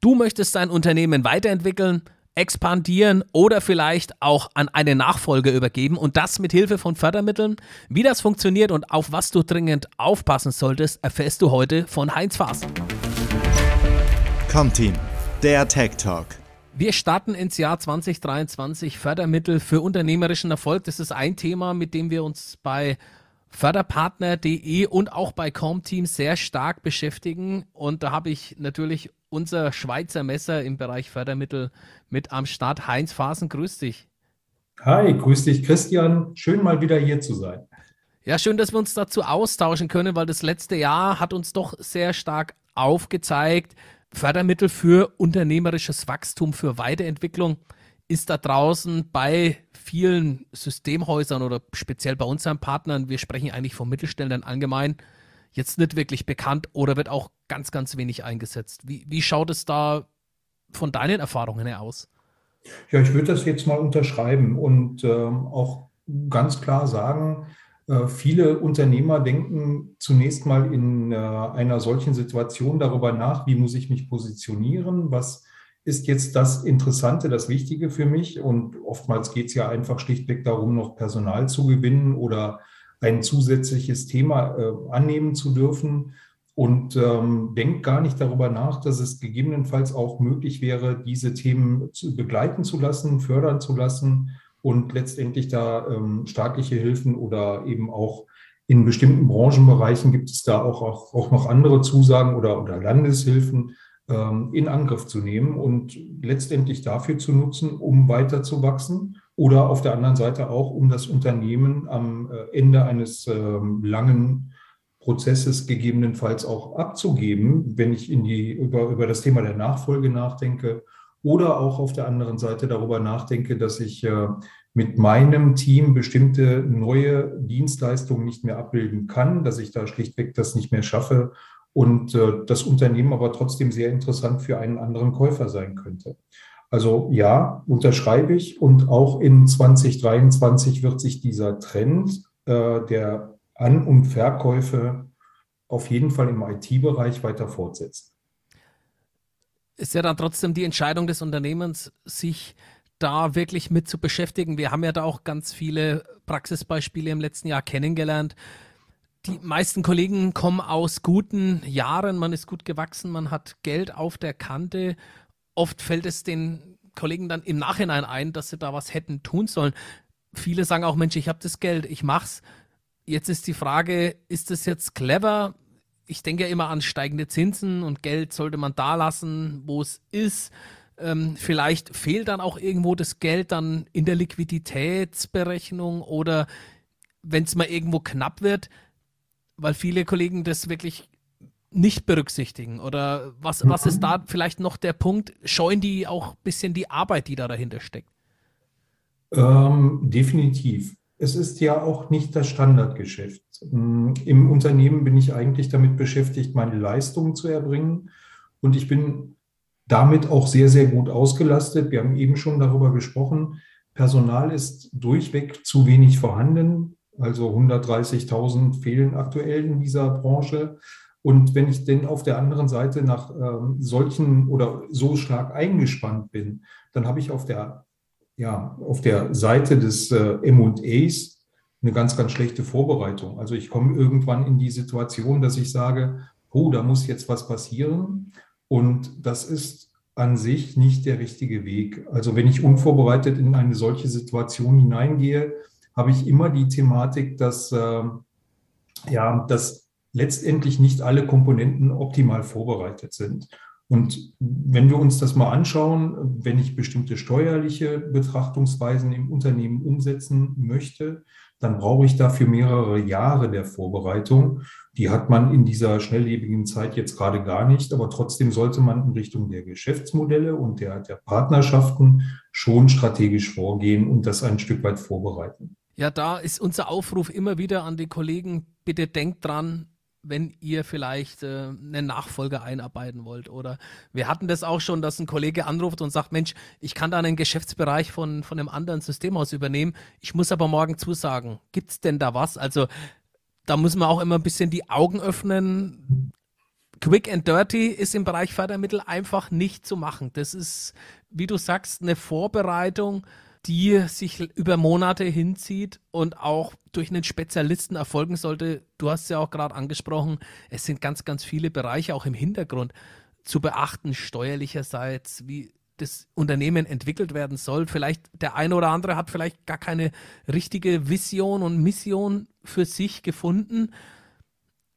Du möchtest dein Unternehmen weiterentwickeln, expandieren oder vielleicht auch an eine Nachfolge übergeben und das mit Hilfe von Fördermitteln? Wie das funktioniert und auf was du dringend aufpassen solltest, erfährst du heute von Heinz Faas. Comteam, der Tech Talk. Wir starten ins Jahr 2023, Fördermittel für unternehmerischen Erfolg. Das ist ein Thema, mit dem wir uns bei Förderpartner.de und auch bei Comteam sehr stark beschäftigen. Und da habe ich natürlich unser Schweizer Messer im Bereich Fördermittel mit am Start. Heinz Faas, grüß dich. Hi, grüß dich Christian. Schön mal wieder hier zu sein. Ja, schön, dass wir uns dazu austauschen können, weil das letzte Jahr hat uns doch sehr stark aufgezeigt, Fördermittel für unternehmerisches Wachstum, für Weiterentwicklung ist da draußen bei vielen Systemhäusern oder speziell bei unseren Partnern, wir sprechen eigentlich von Mittelständlern allgemein, jetzt nicht wirklich bekannt oder wird auch ganz, ganz wenig eingesetzt. Wie schaut es da von deinen Erfahrungen her aus? Ja, ich würde das jetzt mal unterschreiben und auch ganz klar sagen, viele Unternehmer denken zunächst mal in einer solchen Situation darüber nach, wie muss ich mich positionieren, was ist jetzt das Interessante, das Wichtige für mich. Und oftmals geht es ja einfach schlichtweg darum, noch Personal zu gewinnen oder ein zusätzliches Thema annehmen zu dürfen und denkt gar nicht darüber nach, dass es gegebenenfalls auch möglich wäre, diese Themen begleiten zu lassen, fördern zu lassen und letztendlich da staatliche Hilfen oder eben auch in bestimmten Branchenbereichen gibt es da auch noch andere Zusagen oder Landeshilfen in Angriff zu nehmen und letztendlich dafür zu nutzen, um weiter zu wachsen. Oder auf der anderen Seite auch, um das Unternehmen am Ende eines langen Prozesses gegebenenfalls auch abzugeben, wenn ich über das Thema der Nachfolge nachdenke. Oder auch auf der anderen Seite darüber nachdenke, dass ich mit meinem Team bestimmte neue Dienstleistungen nicht mehr abbilden kann, dass ich da schlichtweg das nicht mehr schaffe und das Unternehmen aber trotzdem sehr interessant für einen anderen Käufer sein könnte. Also ja, unterschreibe ich und auch in 2023 wird sich dieser Trend der An- und Verkäufe auf jeden Fall im IT-Bereich weiter fortsetzen. Ist ja dann trotzdem die Entscheidung des Unternehmens, sich da wirklich mit zu beschäftigen. Wir haben ja da auch ganz viele Praxisbeispiele im letzten Jahr kennengelernt. Die meisten Kollegen kommen aus guten Jahren, man ist gut gewachsen, man hat Geld auf der Kante. Oft fällt es den Kollegen dann im Nachhinein ein, dass sie da was hätten tun sollen. Viele sagen auch, Mensch, ich habe das Geld, ich mach's. Jetzt ist die Frage, ist das jetzt clever? Ich denke ja immer an steigende Zinsen und Geld sollte man da lassen, wo es ist. Vielleicht fehlt dann auch irgendwo das Geld dann in der Liquiditätsberechnung oder wenn es mal irgendwo knapp wird, weil viele Kollegen das wirklich nicht berücksichtigen oder was ist da vielleicht noch der Punkt? Scheuen die auch ein bisschen die Arbeit, die da dahinter steckt? Definitiv. Es ist ja auch nicht das Standardgeschäft. Im Unternehmen bin ich eigentlich damit beschäftigt, meine Leistungen zu erbringen und ich bin damit auch sehr, sehr gut ausgelastet. Wir haben eben schon darüber gesprochen, Personal ist durchweg zu wenig vorhanden, also 130.000 fehlen aktuell in dieser Branche. Und wenn ich denn auf der anderen Seite nach solchen oder so stark eingespannt bin, dann habe ich auf der Seite des M&As eine ganz, ganz schlechte Vorbereitung. Also ich komme irgendwann in die Situation, dass ich sage, da muss jetzt was passieren. Und das ist an sich nicht der richtige Weg. Also wenn ich unvorbereitet in eine solche Situation hineingehe, habe ich immer die Thematik, dass letztendlich nicht alle Komponenten optimal vorbereitet sind. Und wenn wir uns das mal anschauen, wenn ich bestimmte steuerliche Betrachtungsweisen im Unternehmen umsetzen möchte, dann brauche ich dafür mehrere Jahre der Vorbereitung. Die hat man in dieser schnelllebigen Zeit jetzt gerade gar nicht, aber trotzdem sollte man in Richtung der Geschäftsmodelle und der Partnerschaften schon strategisch vorgehen und das ein Stück weit vorbereiten. Ja, da ist unser Aufruf immer wieder an die Kollegen, bitte denkt dran, wenn ihr vielleicht einen Nachfolger einarbeiten wollt. Oder wir hatten das auch schon, dass ein Kollege anruft und sagt, Mensch, ich kann da einen Geschäftsbereich von einem anderen Systemhaus übernehmen, ich muss aber morgen zusagen. Gibt es denn da was? Also da muss man auch immer ein bisschen die Augen öffnen. Quick and Dirty ist im Bereich Fördermittel einfach nicht zu machen. Das ist, wie du sagst, eine Vorbereitung, die sich über Monate hinzieht und auch durch einen Spezialisten erfolgen sollte. Du hast es ja auch gerade angesprochen, es sind ganz, ganz viele Bereiche auch im Hintergrund zu beachten, steuerlicherseits, wie das Unternehmen entwickelt werden soll. Vielleicht der eine oder andere hat vielleicht gar keine richtige Vision und Mission für sich gefunden.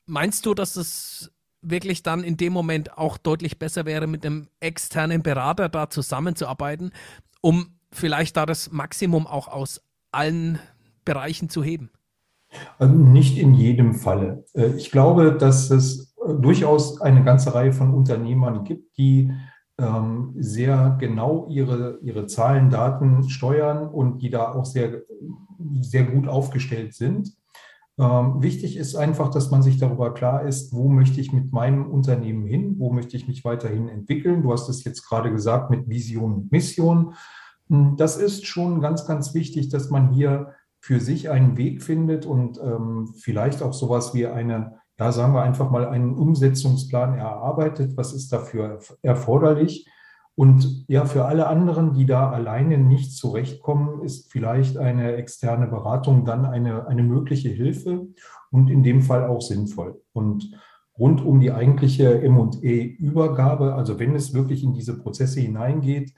Meinst du, dass es wirklich dann in dem Moment auch deutlich besser wäre, mit einem externen Berater da zusammenzuarbeiten, um vielleicht da das Maximum auch aus allen Bereichen zu heben? Also nicht in jedem Falle. Ich glaube, dass es durchaus eine ganze Reihe von Unternehmern gibt, die sehr genau ihre Zahlen, Daten steuern und die da auch sehr, sehr gut aufgestellt sind. Wichtig ist einfach, dass man sich darüber klar ist, wo möchte ich mit meinem Unternehmen hin, wo möchte ich mich weiterhin entwickeln. Du hast es jetzt gerade gesagt mit Vision und Mission. Das ist schon ganz, ganz wichtig, dass man hier für sich einen Weg findet und vielleicht auch sowas wie einen Umsetzungsplan erarbeitet. Was ist dafür erforderlich? Und ja, für alle anderen, die da alleine nicht zurechtkommen, ist vielleicht eine externe Beratung dann eine mögliche Hilfe und in dem Fall auch sinnvoll. Und rund um die eigentliche M&E-Übergabe, also wenn es wirklich in diese Prozesse hineingeht,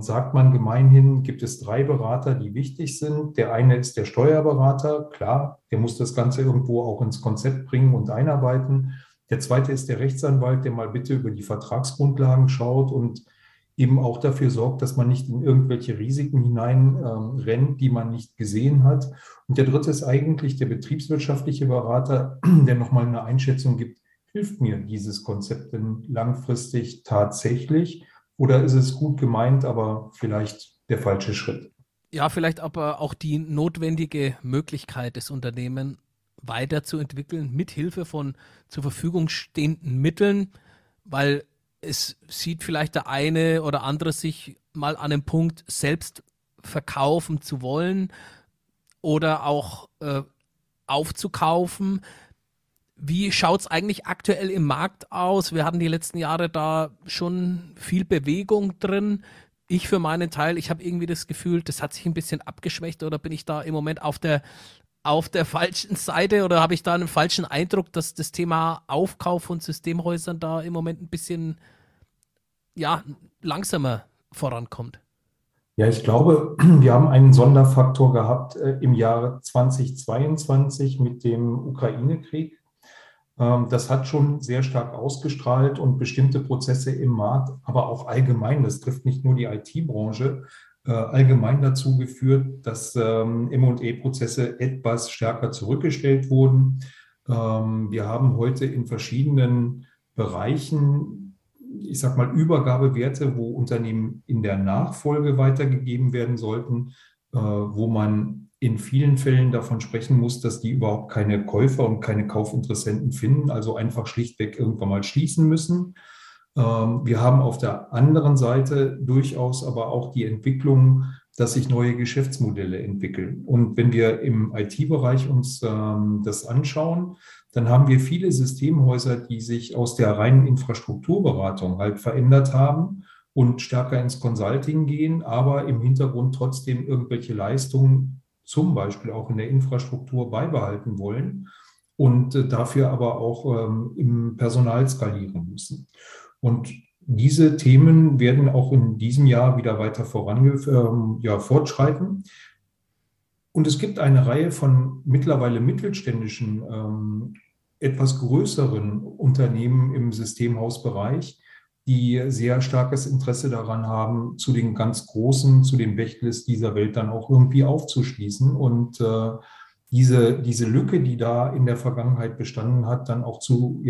sagt man gemeinhin, gibt es 3 Berater, die wichtig sind. Der eine ist der Steuerberater, klar, der muss das Ganze irgendwo auch ins Konzept bringen und einarbeiten. Der zweite ist der Rechtsanwalt, der mal bitte über die Vertragsgrundlagen schaut und eben auch dafür sorgt, dass man nicht in irgendwelche Risiken hineinrennt, die man nicht gesehen hat. Und der dritte ist eigentlich der betriebswirtschaftliche Berater, der nochmal eine Einschätzung gibt, hilft mir dieses Konzept denn langfristig tatsächlich? Oder ist es gut gemeint, aber vielleicht der falsche Schritt? Ja, vielleicht aber auch die notwendige Möglichkeit, das Unternehmen weiterzuentwickeln, mit Hilfe von zur Verfügung stehenden Mitteln, weil es sieht vielleicht der eine oder andere sich mal an einem Punkt selbst verkaufen zu wollen oder auch aufzukaufen. Wie schaut es eigentlich aktuell im Markt aus? Wir hatten die letzten Jahre da schon viel Bewegung drin. Ich für meinen Teil, ich habe irgendwie das Gefühl, das hat sich ein bisschen abgeschwächt, oder bin ich da im Moment auf der falschen Seite, oder habe ich da einen falschen Eindruck, dass das Thema Aufkauf von Systemhäusern da im Moment ein bisschen langsamer vorankommt? Ja, ich glaube, wir haben einen Sonderfaktor gehabt im Jahre 2022 mit dem Ukraine-Krieg. Das hat schon sehr stark ausgestrahlt und bestimmte Prozesse im Markt, aber auch allgemein, das trifft nicht nur die IT-Branche, allgemein dazu geführt, dass M&E-Prozesse etwas stärker zurückgestellt wurden. Wir haben heute in verschiedenen Bereichen, ich sag mal, Übergabewerte, wo Unternehmen in der Nachfolge weitergegeben werden sollten, wo man in vielen Fällen davon sprechen muss, dass die überhaupt keine Käufer und keine Kaufinteressenten finden, also einfach schlichtweg irgendwann mal schließen müssen. Wir haben auf der anderen Seite durchaus aber auch die Entwicklung, dass sich neue Geschäftsmodelle entwickeln. Und wenn wir im IT-Bereich uns das anschauen, dann haben wir viele Systemhäuser, die sich aus der reinen Infrastrukturberatung halt verändert haben und stärker ins Consulting gehen, aber im Hintergrund trotzdem irgendwelche Leistungen zum Beispiel auch in der Infrastruktur beibehalten wollen und dafür aber auch im Personal skalieren müssen. Und diese Themen werden auch in diesem Jahr wieder weiter fortschreiten. Und es gibt eine Reihe von mittlerweile mittelständischen, etwas größeren Unternehmen im Systemhausbereich, die sehr starkes Interesse daran haben, zu den ganz Großen, zu den Bächlis dieser Welt dann auch irgendwie aufzuschließen und diese Lücke, die da in der Vergangenheit bestanden hat, dann auch zu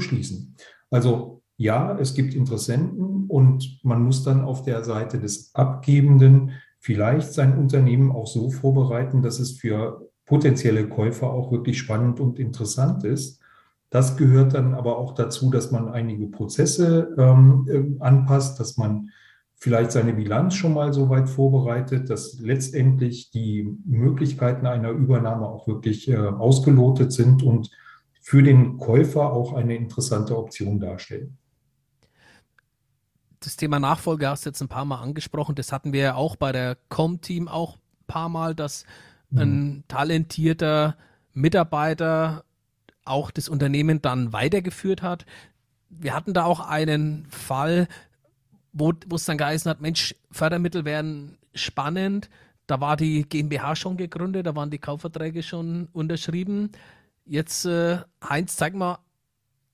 schließen. Also ja, es gibt Interessenten und man muss dann auf der Seite des Abgebenden vielleicht sein Unternehmen auch so vorbereiten, dass es für potenzielle Käufer auch wirklich spannend und interessant ist. Das gehört dann aber auch dazu, dass man einige Prozesse anpasst, dass man vielleicht seine Bilanz schon mal so weit vorbereitet, dass letztendlich die Möglichkeiten einer Übernahme auch wirklich ausgelotet sind und für den Käufer auch eine interessante Option darstellen. Das Thema Nachfolge hast du jetzt ein paar Mal angesprochen. Das hatten wir ja auch bei der Comteam auch ein paar Mal, dass ein talentierter Mitarbeiter auch das Unternehmen dann weitergeführt hat. Wir hatten da auch einen Fall, wo es dann geheißen hat, Mensch, Fördermittel wären spannend. Da war die GmbH schon gegründet, da waren die Kaufverträge schon unterschrieben. Jetzt, Heinz, zeig mal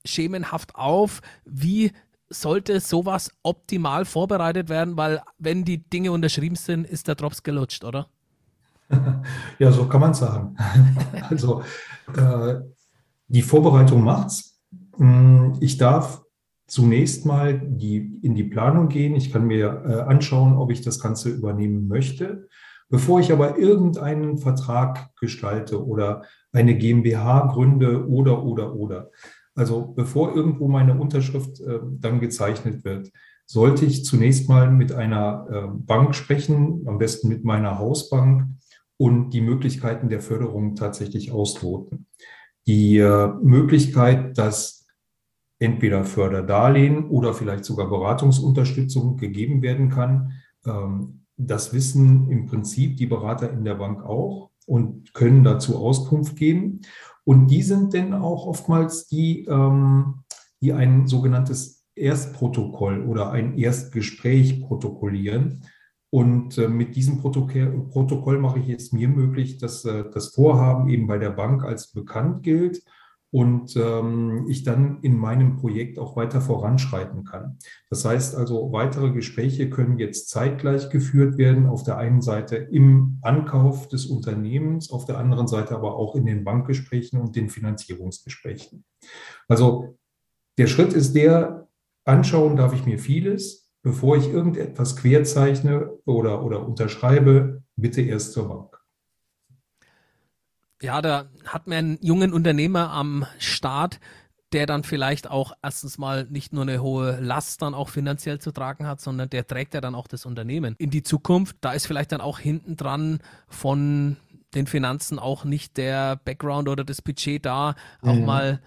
schemenhaft auf, wie sollte sowas optimal vorbereitet werden, weil wenn die Dinge unterschrieben sind, ist der Drops gelutscht, oder? Ja, so kann man es sagen. Also die Vorbereitung macht's. Ich darf zunächst mal in die Planung gehen. Ich kann mir anschauen, ob ich das Ganze übernehmen möchte. Bevor ich aber irgendeinen Vertrag gestalte oder eine GmbH gründe oder. Also bevor irgendwo meine Unterschrift dann gezeichnet wird, sollte ich zunächst mal mit einer Bank sprechen, am besten mit meiner Hausbank und die Möglichkeiten der Förderung tatsächlich ausloten. Die Möglichkeit, dass entweder Förderdarlehen oder vielleicht sogar Beratungsunterstützung gegeben werden kann, das wissen im Prinzip die Berater in der Bank auch und können dazu Auskunft geben. Und die sind dann auch oftmals die, die ein sogenanntes Erstprotokoll oder ein Erstgespräch protokollieren. Und mit diesem Protokoll mache ich jetzt mir möglich, dass das Vorhaben eben bei der Bank als bekannt gilt und ich dann in meinem Projekt auch weiter voranschreiten kann. Das heißt also, weitere Gespräche können jetzt zeitgleich geführt werden, auf der einen Seite im Ankauf des Unternehmens, auf der anderen Seite aber auch in den Bankgesprächen und den Finanzierungsgesprächen. Also der Schritt ist der, anschauen darf ich mir vieles, bevor ich irgendetwas querzeichne oder unterschreibe, bitte erst zur Bank. Ja, da hat man einen jungen Unternehmer am Start, der dann vielleicht auch erstens mal nicht nur eine hohe Last dann auch finanziell zu tragen hat, sondern der trägt ja dann auch das Unternehmen in die Zukunft. Da ist vielleicht dann auch hinten dran von den Finanzen auch nicht der Background oder das Budget da, auch mal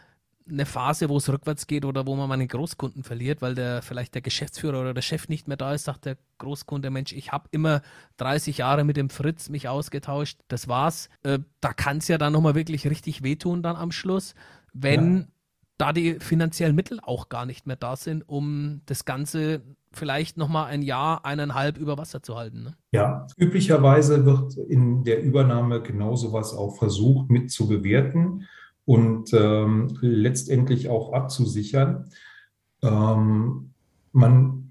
eine Phase, wo es rückwärts geht oder wo man mal einen Großkunden verliert, weil vielleicht der Geschäftsführer oder der Chef nicht mehr da ist, sagt der Großkunde, Mensch, ich habe immer 30 Jahre mit dem Fritz mich ausgetauscht, das war's. Da kann es ja dann nochmal wirklich richtig wehtun dann am Schluss, wenn da die finanziellen Mittel auch gar nicht mehr da sind, um das Ganze vielleicht nochmal ein Jahr, 1,5 über Wasser zu halten. Ne? Ja, üblicherweise wird in der Übernahme genau sowas auch versucht mit zu bewerten und letztendlich auch abzusichern. Man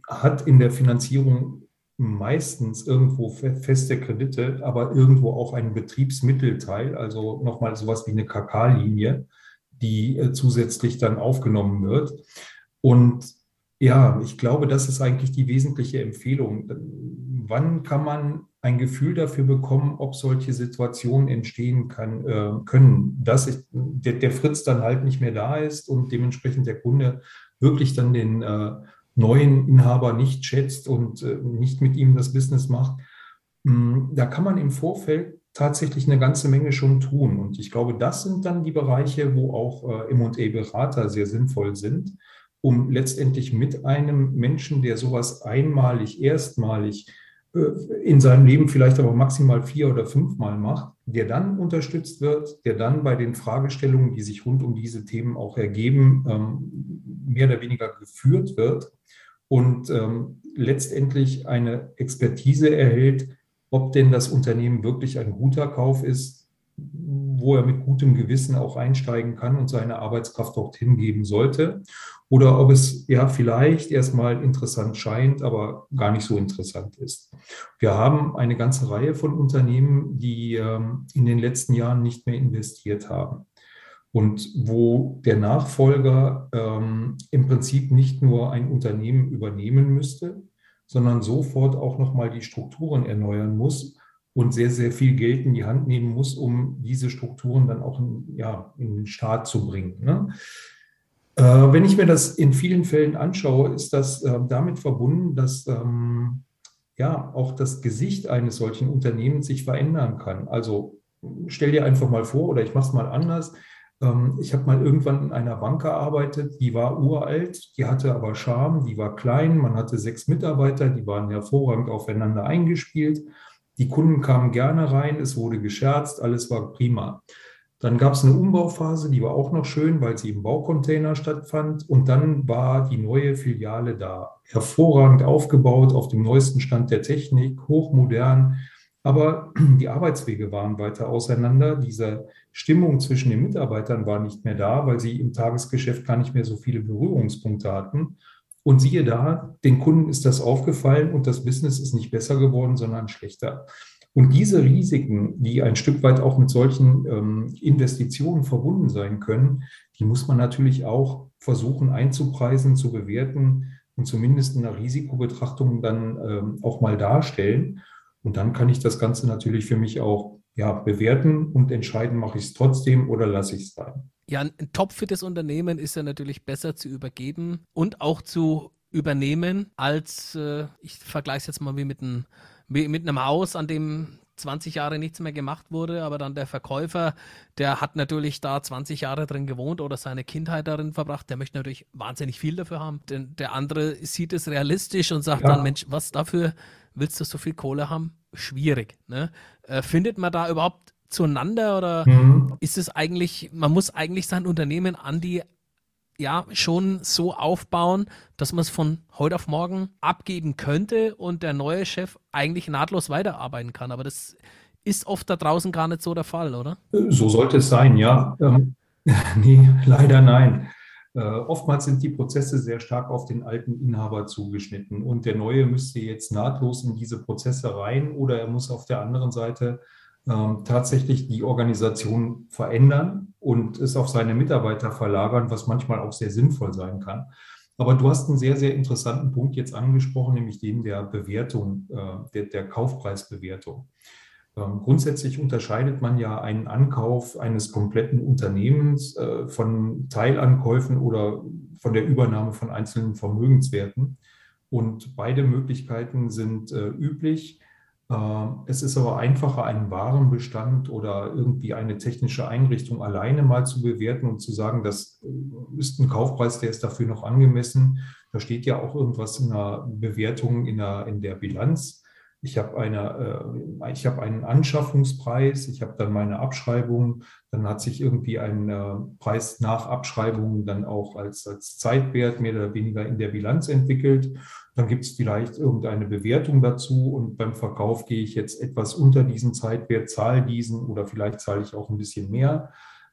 hat in der Finanzierung meistens irgendwo feste Kredite, aber irgendwo auch einen Betriebsmittelteil, also nochmal sowas wie eine KK-Linie, die zusätzlich dann aufgenommen wird. Und ja, ich glaube, das ist eigentlich die wesentliche Empfehlung. Wann kann man ein Gefühl dafür bekommen, ob solche Situationen entstehen können, dass der Fritz dann halt nicht mehr da ist und dementsprechend der Kunde wirklich dann den neuen Inhaber nicht schätzt und nicht mit ihm das Business macht. Da kann man im Vorfeld tatsächlich eine ganze Menge schon tun. Und ich glaube, das sind dann die Bereiche, wo auch M&A-Berater sehr sinnvoll sind, um letztendlich mit einem Menschen, der sowas einmalig, erstmalig in seinem Leben vielleicht aber maximal 4- oder 5-mal macht, der dann unterstützt wird, der dann bei den Fragestellungen, die sich rund um diese Themen auch ergeben, mehr oder weniger geführt wird und letztendlich eine Expertise erhält, ob denn das Unternehmen wirklich ein guter Kauf ist, wo er mit gutem Gewissen auch einsteigen kann und seine Arbeitskraft dort hingeben sollte oder ob es ja vielleicht erstmal interessant scheint, aber gar nicht so interessant ist. Wir haben eine ganze Reihe von Unternehmen, die in den letzten Jahren nicht mehr investiert haben und wo der Nachfolger im Prinzip nicht nur ein Unternehmen übernehmen müsste, sondern sofort auch nochmal die Strukturen erneuern muss und sehr, sehr viel Geld in die Hand nehmen muss, um diese Strukturen dann auch in den Start zu bringen. Ne? Wenn ich mir das in vielen Fällen anschaue, ist das damit verbunden, dass auch das Gesicht eines solchen Unternehmens sich verändern kann. Also stell dir einfach mal vor, oder ich mache es mal anders, Ich habe mal irgendwann in einer Bank gearbeitet, die war uralt, die hatte aber Charme, die war klein, man hatte 6 Mitarbeiter, die waren hervorragend aufeinander eingespielt, die Kunden kamen gerne rein, es wurde gescherzt, alles war prima. Dann gab es eine Umbauphase, die war auch noch schön, weil sie im Baucontainer stattfand, und dann war die neue Filiale da, hervorragend aufgebaut, auf dem neuesten Stand der Technik, hochmodern. Aber die Arbeitswege waren weiter auseinander. Diese Stimmung zwischen den Mitarbeitern war nicht mehr da, weil sie im Tagesgeschäft gar nicht mehr so viele Berührungspunkte hatten. Und siehe da, den Kunden ist das aufgefallen und das Business ist nicht besser geworden, sondern schlechter. Und diese Risiken, die ein Stück weit auch mit solchen Investitionen verbunden sein können, die muss man natürlich auch versuchen einzupreisen, zu bewerten und zumindest in der Risikobetrachtung dann auch mal darstellen. Und dann kann ich das Ganze natürlich für mich auch bewerten und entscheiden, mache ich es trotzdem oder lasse ich es sein. Ja, ein topfittes Unternehmen ist ja natürlich besser zu übergeben und auch zu übernehmen, als ich vergleiche es jetzt mal wie mit einem Haus, an dem 20 Jahre nichts mehr gemacht wurde, aber dann der Verkäufer, der hat natürlich da 20 Jahre drin gewohnt oder seine Kindheit darin verbracht, der möchte natürlich wahnsinnig viel dafür haben. Denn der andere sieht es realistisch und sagt dann, Mensch, was dafür willst du so viel Kohle haben? Schwierig. Ne? Findet man da überhaupt zueinander oder ist es eigentlich, man muss eigentlich sein Unternehmen an die schon so aufbauen, dass man es von heute auf morgen abgeben könnte und der neue Chef eigentlich nahtlos weiterarbeiten kann. Aber das ist oft da draußen gar nicht so der Fall, oder? So sollte es sein, ja. Nee, leider nein. Oftmals sind die Prozesse sehr stark auf den alten Inhaber zugeschnitten und der Neue müsste jetzt nahtlos in diese Prozesse rein oder er muss auf der anderen Seite tatsächlich die Organisation verändern und es auf seine Mitarbeiter verlagern, was manchmal auch sehr sinnvoll sein kann. Aber du hast einen sehr, sehr interessanten Punkt jetzt angesprochen, nämlich den der Bewertung, der Kaufpreisbewertung. Grundsätzlich unterscheidet man ja einen Ankauf eines kompletten Unternehmens von Teilankäufen oder von der Übernahme von einzelnen Vermögenswerten. Und beide Möglichkeiten sind üblich. Es ist aber einfacher, einen Warenbestand oder irgendwie eine technische Einrichtung alleine mal zu bewerten und zu sagen, das ist ein Kaufpreis, der ist dafür noch angemessen. Da steht ja auch irgendwas in der Bewertung, in der Bilanz. Ich habe einen Anschaffungspreis, ich habe dann meine Abschreibung, dann hat sich irgendwie ein Preis nach Abschreibung dann auch als Zeitwert mehr oder weniger in der Bilanz entwickelt. Dann gibt es vielleicht irgendeine Bewertung dazu und beim Verkauf gehe ich jetzt etwas unter diesen Zeitwert, zahle diesen oder vielleicht zahle ich auch ein bisschen mehr.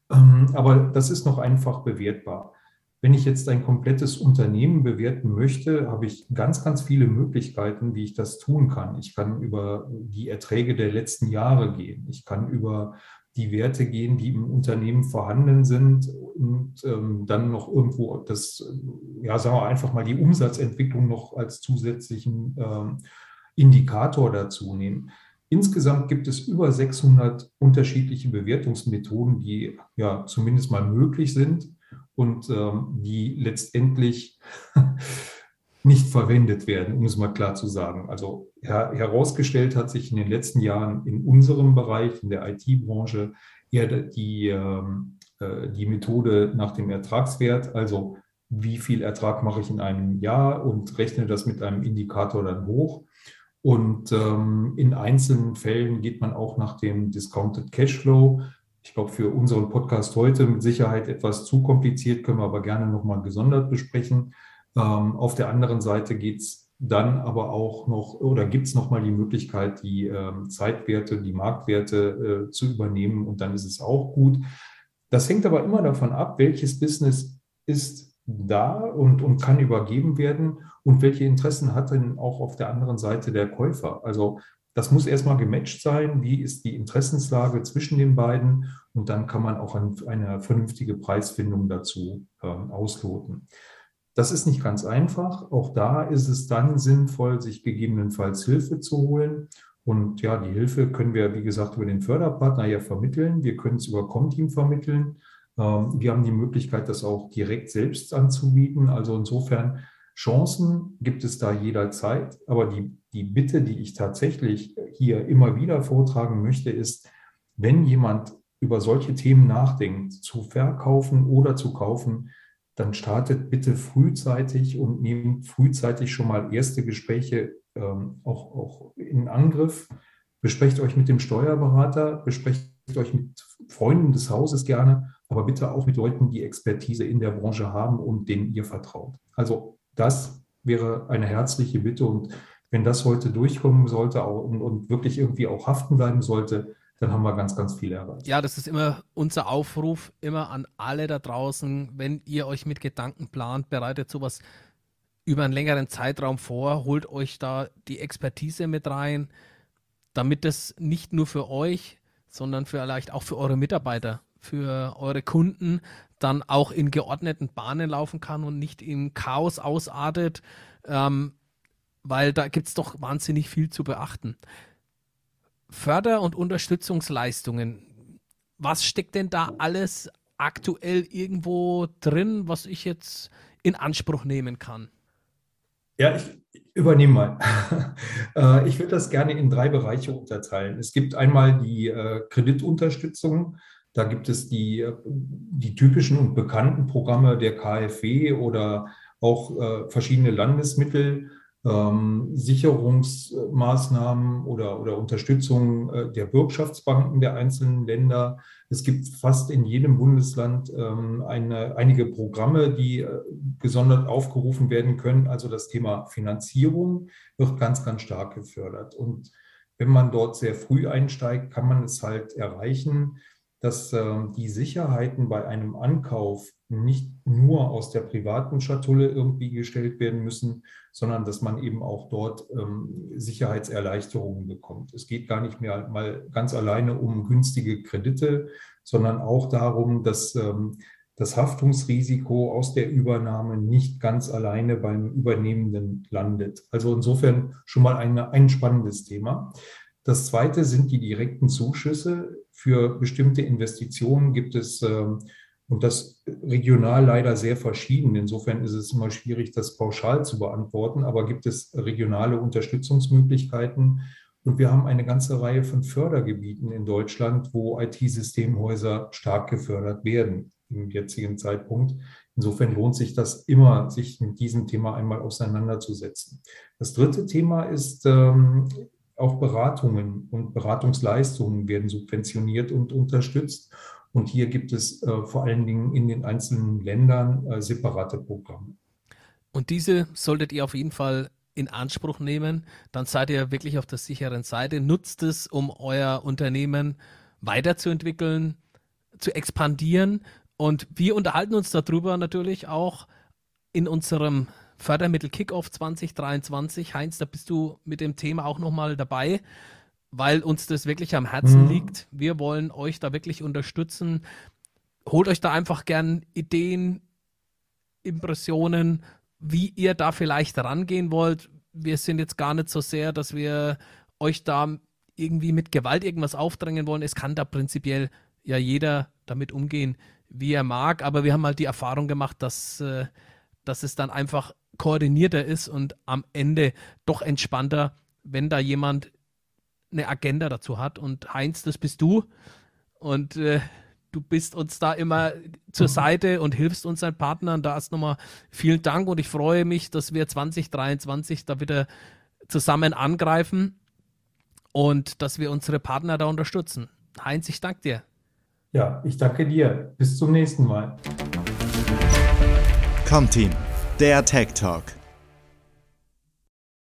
Aber das ist noch einfach bewertbar. Wenn ich jetzt ein komplettes Unternehmen bewerten möchte, habe ich ganz, ganz viele Möglichkeiten, wie ich das tun kann. Ich kann über die Erträge der letzten Jahre gehen. Ich kann über die Werte gehen, die im Unternehmen vorhanden sind und dann noch irgendwo die Umsatzentwicklung noch als zusätzlichen Indikator dazu nehmen. Insgesamt gibt es über 600 unterschiedliche Bewertungsmethoden, die zumindest mal möglich sind. Und die letztendlich nicht verwendet werden, um es mal klar zu sagen. Also herausgestellt hat sich in den letzten Jahren in unserem Bereich, in der IT-Branche, eher die Methode nach dem Ertragswert, also wie viel Ertrag mache ich in einem Jahr und rechne das mit einem Indikator dann hoch. Und in einzelnen Fällen geht man auch nach dem Discounted Cashflow. Ich glaube, für unseren Podcast heute mit Sicherheit etwas zu kompliziert, können wir aber gerne nochmal gesondert besprechen. Auf der anderen Seite geht's dann aber auch noch oder gibt es nochmal die Möglichkeit, die Zeitwerte, die Marktwerte zu übernehmen und dann ist es auch gut. Das hängt aber immer davon ab, welches Business ist da und kann übergeben werden und welche Interessen hat denn auch auf der anderen Seite der Käufer. Also das muss erstmal gematcht sein, wie ist die Interessenslage zwischen den beiden und dann kann man auch eine vernünftige Preisfindung dazu ausloten. Das ist nicht ganz einfach. Auch da ist es dann sinnvoll, sich gegebenenfalls Hilfe zu holen. Und die Hilfe können wir, wie gesagt, über den Förderpartner vermitteln. Wir können es über Comteam vermitteln. Wir haben die Möglichkeit, das auch direkt selbst anzubieten. Also insofern Chancen gibt es da jederzeit, aber die Bitte, die ich tatsächlich hier immer wieder vortragen möchte, ist, wenn jemand über solche Themen nachdenkt, zu verkaufen oder zu kaufen, dann startet bitte frühzeitig und nehmt frühzeitig schon mal erste Gespräche auch in Angriff. Besprecht euch mit dem Steuerberater, besprecht euch mit Freunden des Hauses gerne, aber bitte auch mit Leuten, die Expertise in der Branche haben und denen ihr vertraut. Also das wäre eine herzliche Bitte, und wenn das heute durchkommen sollte und wirklich irgendwie auch haften bleiben sollte, dann haben wir ganz, ganz viel erreicht. Ja, das ist immer unser Aufruf, immer an alle da draußen. Wenn ihr euch mit Gedanken plant, bereitet sowas über einen längeren Zeitraum vor, holt euch da die Expertise mit rein, damit das nicht nur für euch, sondern vielleicht auch für eure Mitarbeiter, für eure Kunden dann auch in geordneten Bahnen laufen kann und nicht im Chaos ausartet, weil da gibt es doch wahnsinnig viel zu beachten. Förder- und Unterstützungsleistungen. Was steckt denn da alles aktuell irgendwo drin, was ich jetzt in Anspruch nehmen kann? Ja, ich übernehme mal. Ich würde das gerne in 3 Bereiche unterteilen. Es gibt einmal die Kreditunterstützung. Da gibt es die typischen und bekannten Programme der KfW oder auch verschiedene Landesmittel, Sicherungsmaßnahmen oder Unterstützung der Bürgschaftsbanken der einzelnen Länder. Es gibt fast in jedem Bundesland einige Programme, die gesondert aufgerufen werden können. Also das Thema Finanzierung wird ganz, ganz stark gefördert. Und wenn man dort sehr früh einsteigt, kann man es halt erreichen, dass die Sicherheiten bei einem Ankauf nicht nur aus der privaten Schatulle irgendwie gestellt werden müssen, sondern dass man eben auch dort Sicherheitserleichterungen bekommt. Es geht gar nicht mehr mal ganz alleine um günstige Kredite, sondern auch darum, dass das Haftungsrisiko aus der Übernahme nicht ganz alleine beim Übernehmenden landet. Also insofern schon mal ein spannendes Thema. Das zweite sind die direkten Zuschüsse. Für bestimmte Investitionen gibt es, und das regional leider sehr verschieden, insofern ist es immer schwierig, das pauschal zu beantworten, aber gibt es regionale Unterstützungsmöglichkeiten. Und wir haben eine ganze Reihe von Fördergebieten in Deutschland, wo IT-Systemhäuser stark gefördert werden im jetzigen Zeitpunkt. Insofern lohnt sich das immer, sich mit diesem Thema einmal auseinanderzusetzen. Das dritte Thema ist, auch Beratungen und Beratungsleistungen werden subventioniert und unterstützt. Und hier gibt es vor allen Dingen in den einzelnen Ländern separate Programme. Und diese solltet ihr auf jeden Fall in Anspruch nehmen. Dann seid ihr wirklich auf der sicheren Seite. Nutzt es, um euer Unternehmen weiterzuentwickeln, zu expandieren. Und wir unterhalten uns darüber natürlich auch in unserem Fördermittel Kickoff 2023. Heinz, da bist du mit dem Thema auch nochmal dabei, weil uns das wirklich am Herzen liegt. Wir wollen euch da wirklich unterstützen. Holt euch da einfach gern Ideen, Impressionen, wie ihr da vielleicht rangehen wollt. Wir sind jetzt gar nicht so sehr, dass wir euch da irgendwie mit Gewalt irgendwas aufdrängen wollen. Es kann da prinzipiell ja jeder damit umgehen, wie er mag. Aber wir haben halt die Erfahrung gemacht, dass es dann einfach koordinierter ist und am Ende doch entspannter, wenn da jemand eine Agenda dazu hat. Und Heinz, das bist du. Und du bist uns da immer zur Seite und hilfst unseren Partnern. Da erst nochmal vielen Dank, und ich freue mich, dass wir 2023 da wieder zusammen angreifen und dass wir unsere Partner da unterstützen. Heinz, ich danke dir. Ja, ich danke dir. Bis zum nächsten Mal. Comteam, der Tech Talk.